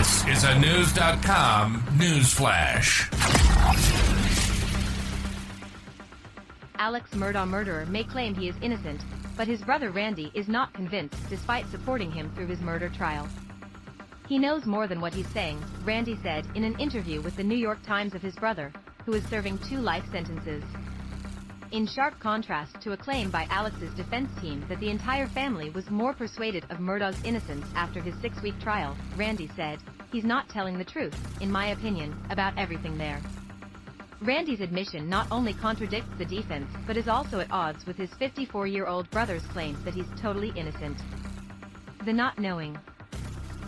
This is a News.com newsflash. Alex Murdaugh murderer may claim he is innocent, but his brother Randy is not convinced despite supporting him through his murder trial. He knows more than what he's saying, Randy said in an interview with the New York Times of his brother, who is serving 2 life sentences. In sharp contrast to a claim by Alex's defense team that the entire family was more persuaded of Murdaugh's innocence after his 6-week trial, Randy said, "He's not telling the truth, in my opinion, about everything there." Randy's admission not only contradicts the defense but is also at odds with his 54-year-old brother's claim that he's totally innocent. "The not knowing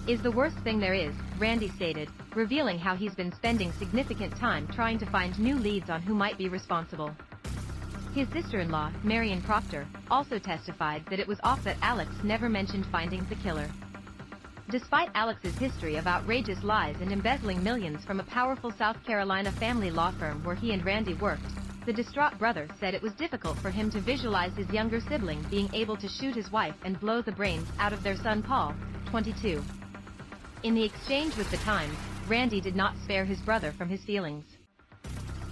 is the worst thing there is," Randy stated, revealing how he's been spending significant time trying to find new leads on who might be responsible. His sister-in-law, Marion Proctor, also testified that it was off that Alex never mentioned finding the killer. Despite Alex's history of outrageous lies and embezzling millions from a powerful South Carolina family law firm where he and Randy worked, the distraught brother said it was difficult for him to visualize his younger sibling being able to shoot his wife and blow the brains out of their son Paul, 22. In the exchange with The Times, Randy did not spare his brother from his feelings.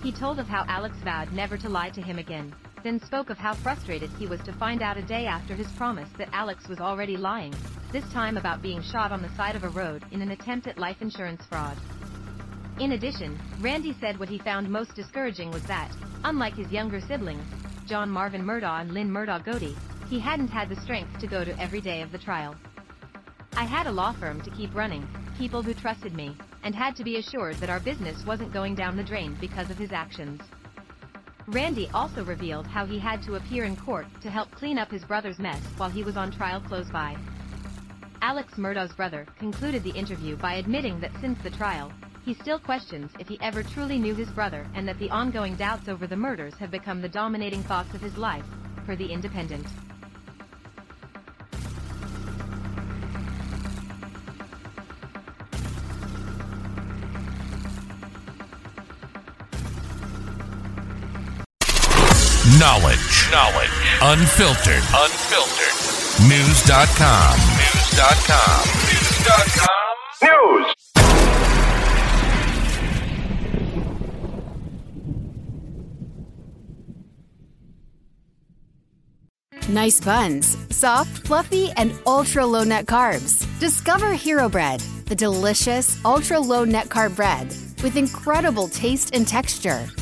He told of how Alex vowed never to lie to him again, then spoke of how frustrated he was to find out a day after his promise that Alex was already lying, this time about being shot on the side of a road in an attempt at life insurance fraud. In addition, Randy said what he found most discouraging was that, unlike his younger siblings, John Marvin Murdaugh and Lynn Murdaugh Goettee, he hadn't had the strength to go to every day of the trial. "I had a law firm to keep running, people who trusted me, and had to be assured that our business wasn't going down the drain because of his actions." Randy also revealed how he had to appear in court to help clean up his brother's mess while he was on trial close by. Alex Murdaugh's brother concluded the interview by admitting that since the trial, he still questions if he ever truly knew his brother and that the ongoing doubts over the murders have become the dominating thoughts of his life, per The Independent. Knowledge. Unfiltered. News.com. News. Nice buns, soft, fluffy, and ultra low net carbs. Discover Hero Bread, the delicious ultra low net carb bread with incredible taste and texture.